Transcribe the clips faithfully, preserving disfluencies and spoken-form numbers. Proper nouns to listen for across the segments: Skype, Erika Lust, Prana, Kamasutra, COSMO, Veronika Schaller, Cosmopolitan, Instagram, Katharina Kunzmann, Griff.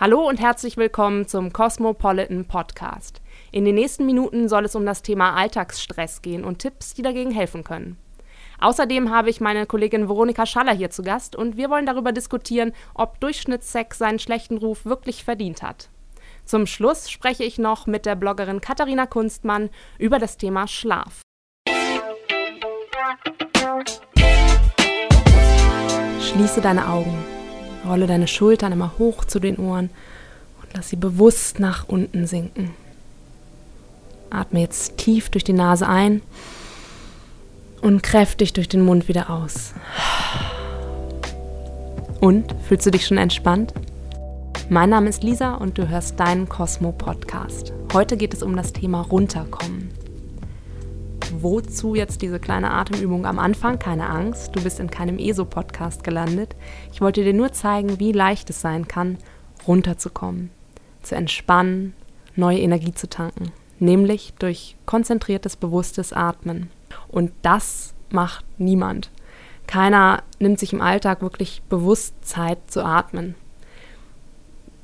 Hallo und herzlich willkommen zum Cosmopolitan Podcast. In den nächsten Minuten soll es um das Thema Alltagsstress gehen und Tipps, die dagegen helfen können. Außerdem habe ich meine Kollegin Veronika Schaller hier zu Gast und wir wollen darüber diskutieren, ob Durchschnittssex seinen schlechten Ruf wirklich verdient hat. Zum Schluss spreche ich noch mit der Bloggerin Katharina Kunzmann über das Thema Schlaf. Schließe deine Augen, rolle deine Schultern immer hoch zu den Ohren und lass sie bewusst nach unten sinken. Atme jetzt tief durch die Nase ein und kräftig durch den Mund wieder aus. Und, fühlst du dich schon entspannt? Mein Name ist Lisa und du hörst deinen Cosmo-Podcast. Heute geht es um das Thema Runterkommen. Wozu jetzt diese kleine Atemübung am Anfang? Keine Angst, du bist in keinem E S O-Podcast gelandet. Ich wollte dir nur zeigen, wie leicht es sein kann, runterzukommen, zu entspannen, neue Energie zu tanken. Nämlich durch konzentriertes, bewusstes Atmen. Und das macht niemand. Keiner nimmt sich im Alltag wirklich bewusst Zeit zu atmen.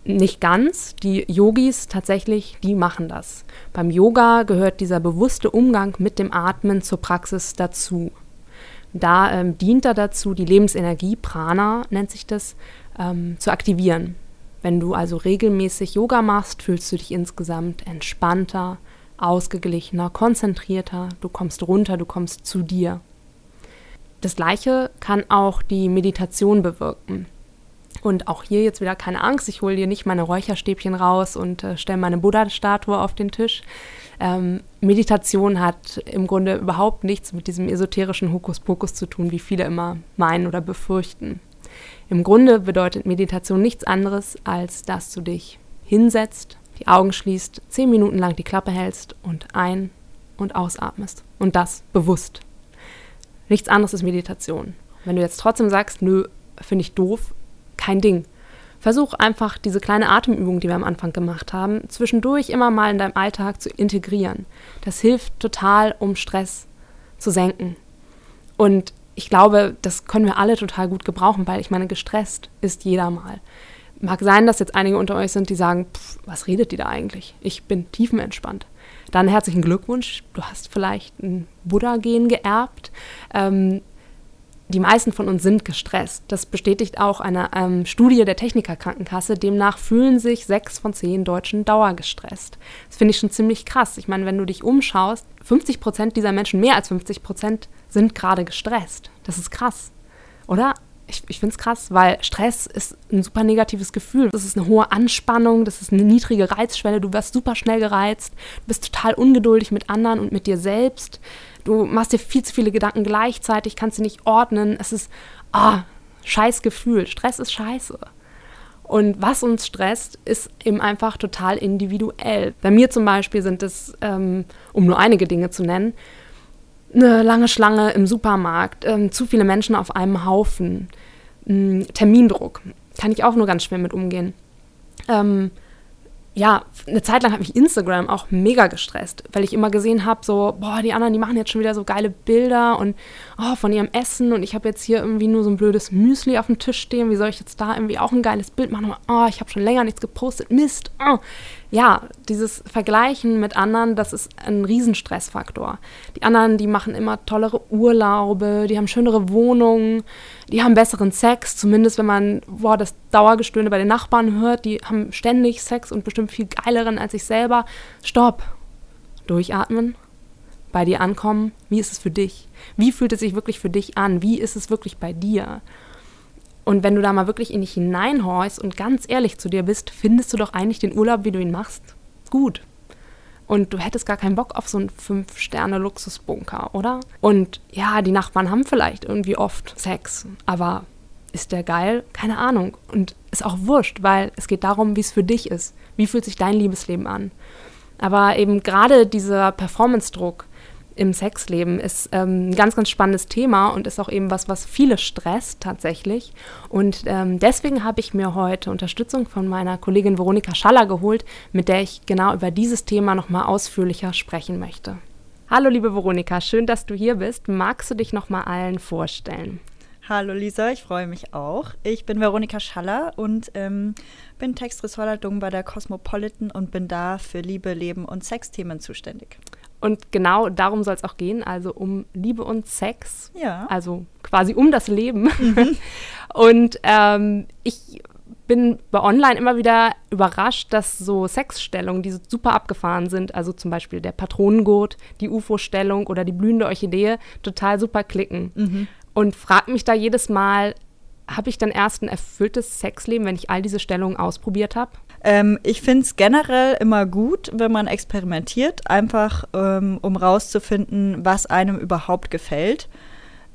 Nicht ganz, die Yogis tatsächlich, die machen das. Beim Yoga gehört dieser bewusste Umgang mit dem Atmen zur Praxis dazu. Da ähm, dient er dazu, die Lebensenergie, Prana nennt sich das, ähm, zu aktivieren. Wenn du also regelmäßig Yoga machst, fühlst du dich insgesamt entspannter, ausgeglichener, konzentrierter, du kommst runter, du kommst zu dir. Das Gleiche kann auch die Meditation bewirken. Und auch hier jetzt wieder keine Angst, ich hole dir nicht meine Räucherstäbchen raus und äh, stelle meine Buddha-Statue auf den Tisch. Ähm, Meditation hat im Grunde überhaupt nichts mit diesem esoterischen Hokuspokus zu tun, wie viele immer meinen oder befürchten. Im Grunde bedeutet Meditation nichts anderes, als dass du dich hinsetzt, die Augen schließt, zehn Minuten lang die Klappe hältst und ein- und ausatmest. Und das bewusst. Nichts anderes ist Meditation. Wenn du jetzt trotzdem sagst, nö, finde ich doof, kein Ding. Versuch einfach, diese kleine Atemübung, die wir am Anfang gemacht haben, zwischendurch immer mal in deinem Alltag zu integrieren. Das hilft total, um Stress zu senken. Und ich glaube, das können wir alle total gut gebrauchen, weil ich meine, gestresst ist jeder mal. Mag sein, dass jetzt einige unter euch sind, die sagen, pff, was redet die da eigentlich? Ich bin tiefenentspannt. Dann herzlichen Glückwunsch, du hast vielleicht ein Buddha-Gen geerbt. Ähm, Die meisten von uns sind gestresst. Das bestätigt auch eine ähm, Studie der Techniker Krankenkasse. Demnach fühlen sich sechs von zehn Deutschen dauergestresst. Das finde ich schon ziemlich krass. Ich meine, wenn du dich umschaust, fünfzig Prozent dieser Menschen, mehr als fünfzig Prozent, sind gerade gestresst. Das ist krass, oder? Ich, ich finde es krass, weil Stress ist ein super negatives Gefühl. Das ist eine hohe Anspannung, das ist eine niedrige Reizschwelle. Du wirst super schnell gereizt, du bist total ungeduldig mit anderen und mit dir selbst. Du machst dir viel zu viele Gedanken gleichzeitig, kannst sie nicht ordnen. Es ist, ah, scheiß Gefühl. Stress ist scheiße. Und was uns stresst, ist eben einfach total individuell. Bei mir zum Beispiel sind es, ähm, um nur einige Dinge zu nennen, eine lange Schlange im Supermarkt, ähm, zu viele Menschen auf einem Haufen, ähm, Termindruck. Kann ich auch nur ganz schwer mit umgehen. Ähm, Ja, eine Zeit lang hat mich Instagram auch mega gestresst, weil ich immer gesehen habe, so, boah, die anderen, die machen jetzt schon wieder so geile Bilder und oh, von ihrem Essen und ich habe jetzt hier irgendwie nur so ein blödes Müsli auf dem Tisch stehen, wie soll ich jetzt da irgendwie auch ein geiles Bild machen? Und, oh, ich habe schon länger nichts gepostet, Mist. Oh. Ja, dieses Vergleichen mit anderen, das ist ein Riesenstressfaktor. Die anderen, die machen immer tollere Urlaube, die haben schönere Wohnungen, die haben besseren Sex, zumindest wenn man, boah, das Dauergestöhne bei den Nachbarn hört, die haben ständig Sex und bestimmt viel geileren als ich selber. Stopp. Durchatmen. Bei dir ankommen. Wie ist es für dich? Wie fühlt es sich wirklich für dich an? Wie ist es wirklich bei dir? Und wenn du da mal wirklich in dich hineinhorchst und ganz ehrlich zu dir bist, findest du doch eigentlich den Urlaub, wie du ihn machst, gut. Und du hättest gar keinen Bock auf so einen fünf Sterne Luxusbunker, oder? Und ja, die Nachbarn haben vielleicht irgendwie oft Sex, aber ist der geil? Keine Ahnung. Und ist auch wurscht, weil es geht darum, wie es für dich ist. Wie fühlt sich dein Liebesleben an? Aber eben gerade dieser Performance-Druck im Sexleben ist ähm, ein ganz, ganz spannendes Thema und ist auch eben was, was viele stresst tatsächlich. Und ähm, deswegen habe ich mir heute Unterstützung von meiner Kollegin Veronika Schaller geholt, mit der ich genau über dieses Thema nochmal ausführlicher sprechen möchte. Hallo liebe Veronika, schön, dass du hier bist. Magst du dich nochmal allen vorstellen? Hallo Lisa, ich freue mich auch. Ich bin Veronika Schaller und ähm, bin Textressortleitung bei der Cosmopolitan und bin da für Liebe, Leben und Sexthemen zuständig. Und genau darum soll es auch gehen, also um Liebe und Sex, ja. Also quasi um das Leben. Mhm. Und ähm, ich bin bei Online immer wieder überrascht, dass so Sexstellungen, die super abgefahren sind, also zum Beispiel der Patronengurt, die U F O-Stellung oder die blühende Orchidee, total super klicken. Mhm. Und frag mich da jedes Mal, habe ich dann erst ein erfülltes Sexleben, wenn ich all diese Stellungen ausprobiert habe? Ähm, ich finde es generell immer gut, wenn man experimentiert, einfach ähm, um rauszufinden, was einem überhaupt gefällt.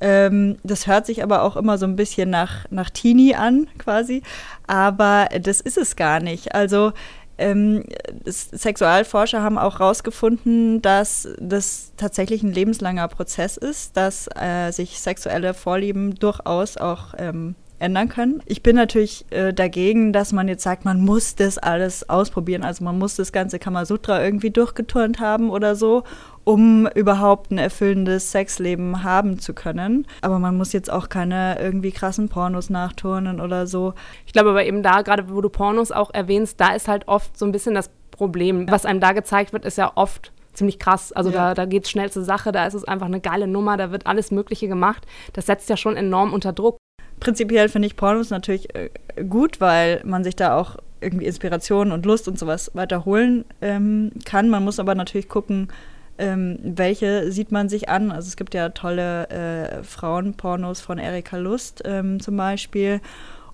Ähm, das hört sich aber auch immer so ein bisschen nach, nach Teenie an quasi, aber das ist es gar nicht. Also ähm, Sexualforscher haben auch rausgefunden, dass das tatsächlich ein lebenslanger Prozess ist, dass äh, sich sexuelle Vorlieben durchaus auch ähm, ändern können. Ich bin natürlich äh, dagegen, dass man jetzt sagt, man muss das alles ausprobieren, also man muss das ganze Kamasutra irgendwie durchgeturnt haben oder so, um überhaupt ein erfüllendes Sexleben haben zu können. Aber man muss jetzt auch keine irgendwie krassen Pornos nachturnen oder so. Ich glaube aber eben da, gerade wo du Pornos auch erwähnst, da ist halt oft so ein bisschen das Problem. Ja. Was einem da gezeigt wird, ist ja oft ziemlich krass. Also ja. da, da geht es schnell zur Sache, da ist es einfach eine geile Nummer, da wird alles Mögliche gemacht. Das setzt ja schon enorm unter Druck. Prinzipiell finde ich Pornos natürlich äh, gut, weil man sich da auch irgendwie Inspiration und Lust und sowas weiterholen ähm, kann. Man muss aber natürlich gucken, ähm, welche sieht man sich an. Also es gibt ja tolle äh, Frauenpornos von Erika Lust ähm, zum Beispiel.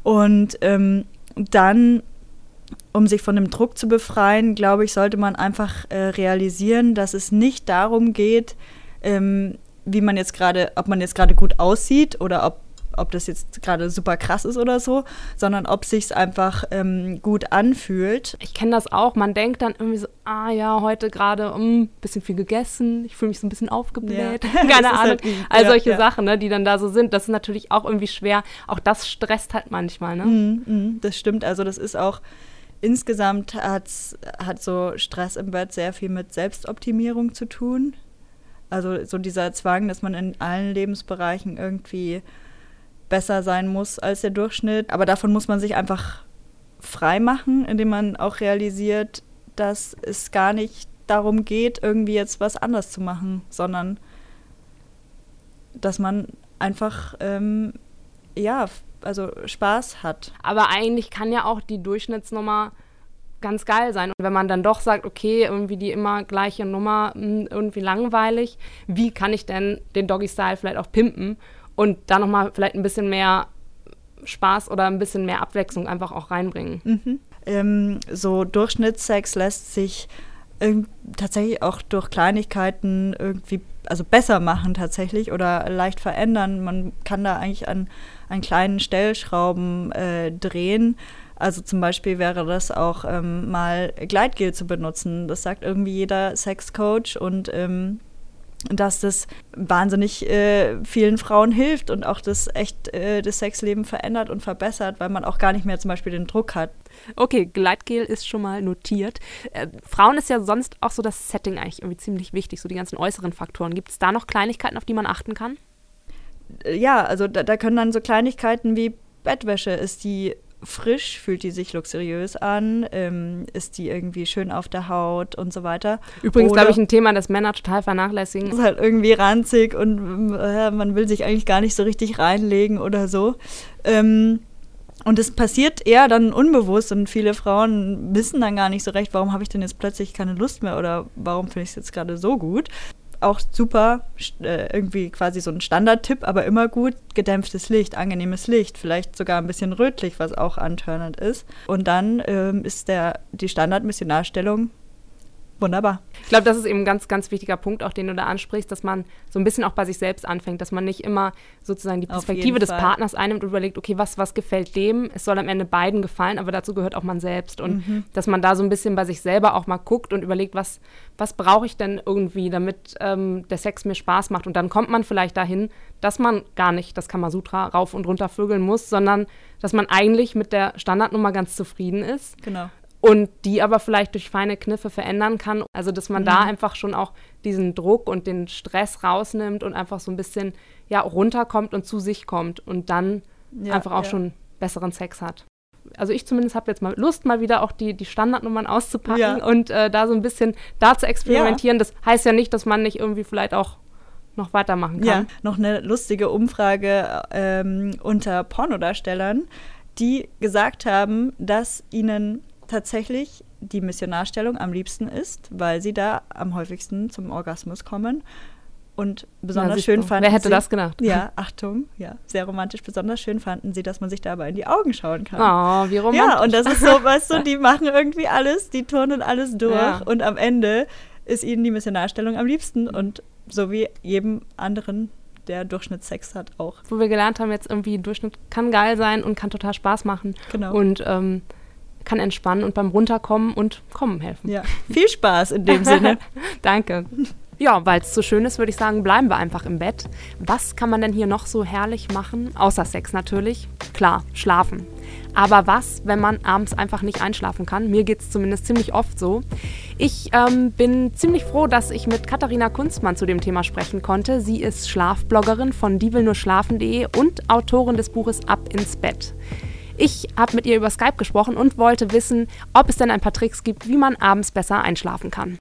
Und ähm, dann, um sich von dem Druck zu befreien, glaube ich, sollte man einfach äh, realisieren, dass es nicht darum geht, ähm, wie man jetzt gerade, ob man jetzt gerade gut aussieht oder ob ob das jetzt gerade super krass ist oder so, sondern ob es sich einfach ähm, gut anfühlt. Ich kenne das auch, man denkt dann irgendwie so, ah ja, heute gerade ein bisschen viel gegessen, ich fühle mich so ein bisschen aufgebläht, ja. keine Ahnung, halt, all ja, solche ja. Sachen, ne, die dann da so sind, das ist natürlich auch irgendwie schwer, auch das stresst halt manchmal. Ne? Mm, mm, das stimmt, also das ist auch, insgesamt hat's, hat so Stress im Bett sehr viel mit Selbstoptimierung zu tun, also so dieser Zwang, dass man in allen Lebensbereichen irgendwie besser sein muss als der Durchschnitt. Aber davon muss man sich einfach frei machen, indem man auch realisiert, dass es gar nicht darum geht, irgendwie jetzt was anders zu machen, sondern dass man einfach, ähm, ja, also Spaß hat. Aber eigentlich kann ja auch die Durchschnittsnummer ganz geil sein. Und wenn man dann doch sagt, okay, irgendwie die immer gleiche Nummer, irgendwie langweilig, wie kann ich denn den Doggy-Style vielleicht auch pimpen? Und da nochmal vielleicht ein bisschen mehr Spaß oder ein bisschen mehr Abwechslung einfach auch reinbringen. Mhm. Ähm, so Durchschnittssex lässt sich ähm, tatsächlich auch durch Kleinigkeiten irgendwie, also besser machen tatsächlich oder leicht verändern. Man kann da eigentlich an, an kleinen Stellschrauben äh, drehen. Also zum Beispiel wäre das auch ähm, mal Gleitgel zu benutzen. Das sagt irgendwie jeder Sexcoach und ähm, dass das wahnsinnig äh, vielen Frauen hilft und auch das echt äh, das Sexleben verändert und verbessert, weil man auch gar nicht mehr zum Beispiel den Druck hat. Okay, Gleitgel ist schon mal notiert. Äh, Frauen ist ja sonst auch so das Setting eigentlich irgendwie ziemlich wichtig, so die ganzen äußeren Faktoren. Gibt es da noch Kleinigkeiten, auf die man achten kann? Ja, also da, da können dann so Kleinigkeiten wie Bettwäsche, ist die frisch, fühlt die sich luxuriös an, ähm, ist die irgendwie schön auf der Haut und so weiter. Übrigens, glaube ich, ein Thema, das Männer total vernachlässigen. Ist halt irgendwie ranzig und äh, man will sich eigentlich gar nicht so richtig reinlegen oder so. Ähm, und das passiert eher dann unbewusst und viele Frauen wissen dann gar nicht so recht, warum habe ich denn jetzt plötzlich keine Lust mehr oder warum finde ich es jetzt gerade so gut. Auch super, irgendwie quasi so ein Standardtipp, aber immer gut, gedämpftes Licht, angenehmes Licht, vielleicht sogar ein bisschen rötlich, was auch antörnend ist. Und dann ähm, ist der, die Standard-Missionarstellung wunderbar. Ich glaube, das ist eben ein ganz, ganz wichtiger Punkt, auch den du da ansprichst, dass man so ein bisschen auch bei sich selbst anfängt, dass man nicht immer sozusagen die Perspektive des Partners einnimmt und überlegt, okay, was, was gefällt dem? Es soll am Ende beiden gefallen, aber dazu gehört auch man selbst. Und mhm. dass man da so ein bisschen bei sich selber auch mal guckt und überlegt, was, was brauche ich denn irgendwie, damit ähm, der Sex mir Spaß macht. Und dann kommt man vielleicht dahin, dass man gar nicht das Kamasutra rauf und runter vögeln muss, sondern dass man eigentlich mit der Standardnummer ganz zufrieden ist. Genau. und die aber vielleicht durch feine Kniffe verändern kann. Also dass man mhm. da einfach schon auch diesen Druck und den Stress rausnimmt und einfach so ein bisschen ja, runterkommt und zu sich kommt und dann ja, einfach auch ja. schon besseren Sex hat. Also ich zumindest habe jetzt mal Lust, mal wieder auch die, die Standardnummern auszupacken ja. und äh, da so ein bisschen da zu experimentieren. Ja. Das heißt ja nicht, dass man nicht irgendwie vielleicht auch noch weitermachen kann. Ja, noch eine lustige Umfrage ähm, unter Pornodarstellern, die gesagt haben, dass ihnen tatsächlich die Missionarstellung am liebsten ist, weil sie da am häufigsten zum Orgasmus kommen. Und besonders schön fanden sie... Wer hätte das gedacht? Ja, Achtung, ja, sehr romantisch. Besonders schön fanden sie, dass man sich dabei in die Augen schauen kann. Oh, wie romantisch. Ja, und das ist so, weißt du, die machen irgendwie alles, die turnen alles durch ja. und am Ende ist ihnen die Missionarstellung am liebsten und so wie jedem anderen, der Durchschnittssex hat, auch. Wo wir gelernt haben, jetzt irgendwie Durchschnitt kann geil sein und kann total Spaß machen. Genau. Und ähm, kann entspannen und beim Runterkommen und Kommen helfen. Ja, viel Spaß in dem Sinne. Danke. Ja, weil es so schön ist, würde ich sagen, bleiben wir einfach im Bett. Was kann man denn hier noch so herrlich machen? Außer Sex natürlich. Klar, schlafen. Aber was, wenn man abends einfach nicht einschlafen kann? Mir geht es zumindest ziemlich oft so. Ich ähm, bin ziemlich froh, dass ich mit Katharina Kunzmann zu dem Thema sprechen konnte. Sie ist Schlafbloggerin von die will nur schlafen punkt de und Autorin des Buches Ab ins Bett. Ich habe mit ihr über Skype gesprochen und wollte wissen, ob es denn ein paar Tricks gibt, wie man abends besser einschlafen kann.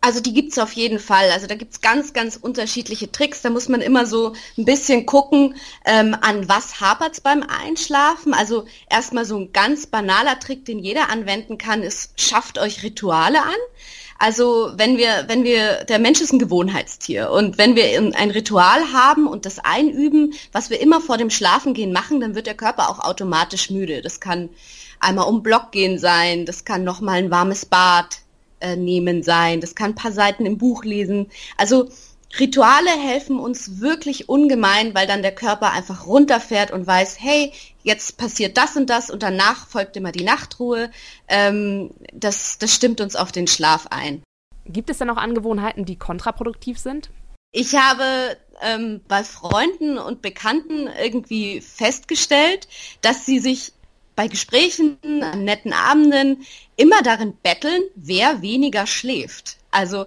Also die gibt es auf jeden Fall. Also da gibt es ganz, ganz unterschiedliche Tricks. Da muss man immer so ein bisschen gucken, ähm, an was hapert es beim Einschlafen. Also erstmal so ein ganz banaler Trick, den jeder anwenden kann, ist, schafft euch Rituale an. Also wenn wir, wenn wir, der Mensch ist ein Gewohnheitstier und wenn wir ein Ritual haben und das einüben, was wir immer vor dem Schlafengehen machen, dann wird der Körper auch automatisch müde. Das kann einmal um Block gehen sein, das kann nochmal ein warmes Bad nehmen sein, das kann ein paar Seiten im Buch lesen. Also Rituale helfen uns wirklich ungemein, weil dann der Körper einfach runterfährt und weiß, hey, jetzt passiert das und das und danach folgt immer die Nachtruhe. Ähm, das, das stimmt uns auf den Schlaf ein. Gibt es denn auch Angewohnheiten, die kontraproduktiv sind? Ich habe ähm, bei Freunden und Bekannten irgendwie festgestellt, dass sie sich bei Gesprächen, an netten Abenden, immer darin betteln, wer weniger schläft. Also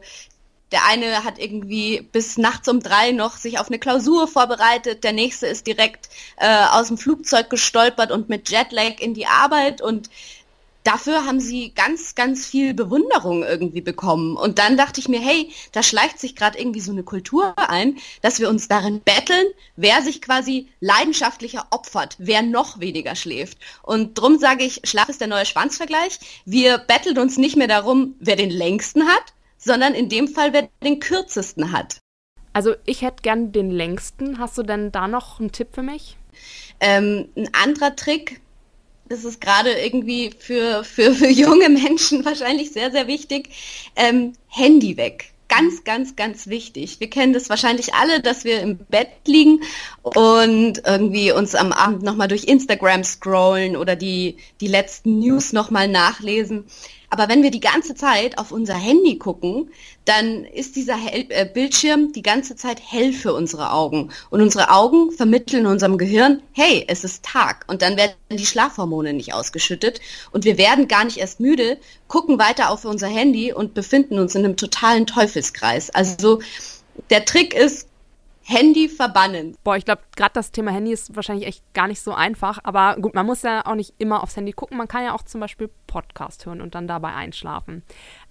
der eine hat irgendwie bis nachts um drei noch sich auf eine Klausur vorbereitet, der nächste ist direkt äh, aus dem Flugzeug gestolpert und mit Jetlag in die Arbeit und dafür haben sie ganz, ganz viel Bewunderung irgendwie bekommen. Und dann dachte ich mir, hey, da schleicht sich gerade irgendwie so eine Kultur ein, dass wir uns darin betteln, wer sich quasi leidenschaftlicher opfert, wer noch weniger schläft. Und drum sage ich, Schlaf ist der neue Schwanzvergleich. Wir betteln uns nicht mehr darum, wer den längsten hat, sondern in dem Fall, wer den kürzesten hat. Also ich hätte gern den längsten. Hast du denn da noch einen Tipp für mich? Ähm, ein anderer Trick. Das ist gerade irgendwie für, für, für junge Menschen wahrscheinlich sehr, sehr wichtig. Ähm, Handy weg. Ganz, ganz, ganz wichtig. Wir kennen das wahrscheinlich alle, dass wir im Bett liegen und irgendwie uns am Abend nochmal durch Instagram scrollen oder die, die letzten News nochmal nachlesen. Aber wenn wir die ganze Zeit auf unser Handy gucken, dann ist dieser hell, äh, Bildschirm die ganze Zeit hell für unsere Augen. Und unsere Augen vermitteln unserem Gehirn, hey, es ist Tag. Und dann werden die Schlafhormone nicht ausgeschüttet. Und wir werden gar nicht erst müde, gucken weiter auf unser Handy und befinden uns in einem totalen Teufelskreis. Also der Trick ist, Handy verbannen. Boah, ich glaube, gerade das Thema Handy ist wahrscheinlich echt gar nicht so einfach. Aber gut, man muss ja auch nicht immer aufs Handy gucken. Man kann ja auch zum Beispiel Podcast hören und dann dabei einschlafen.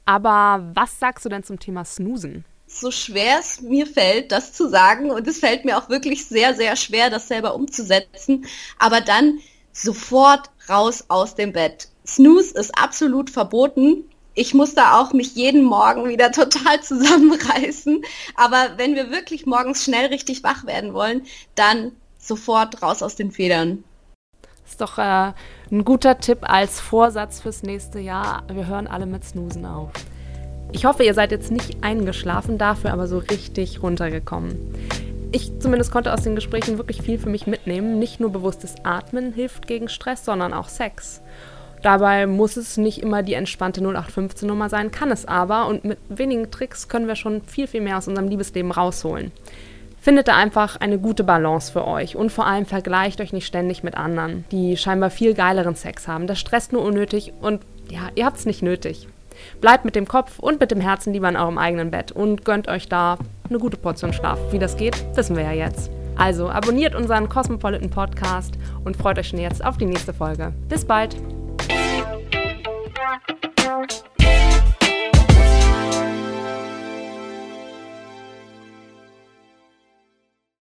Aber was sagst du denn zum Thema Snoosen? So schwer es mir fällt, das zu sagen. Und es fällt mir auch wirklich sehr, sehr schwer, das selber umzusetzen. Aber dann sofort raus aus dem Bett. Snooze ist absolut verboten. Ich muss da auch mich jeden Morgen wieder total zusammenreißen. Aber wenn wir wirklich morgens schnell richtig wach werden wollen, dann sofort raus aus den Federn. Das ist doch äh, ein guter Tipp als Vorsatz fürs nächste Jahr. Wir hören alle mit Snoosen auf. Ich hoffe, ihr seid jetzt nicht eingeschlafen, dafür aber so richtig runtergekommen. Ich zumindest konnte aus den Gesprächen wirklich viel für mich mitnehmen. Nicht nur bewusstes Atmen hilft gegen Stress, sondern auch Sex. Dabei muss es nicht immer die entspannte null acht fünfzehn Nummer sein, kann es aber. Und mit wenigen Tricks können wir schon viel, viel mehr aus unserem Liebesleben rausholen. Findet da einfach eine gute Balance für euch. Und vor allem vergleicht euch nicht ständig mit anderen, die scheinbar viel geileren Sex haben. Das stresst nur unnötig und ja, ihr habt es nicht nötig. Bleibt mit dem Kopf und mit dem Herzen lieber in eurem eigenen Bett und gönnt euch da eine gute Portion Schlaf. Wie das geht, wissen wir ja jetzt. Also abonniert unseren Cosmopolitan Podcast und freut euch schon jetzt auf die nächste Folge. Bis bald!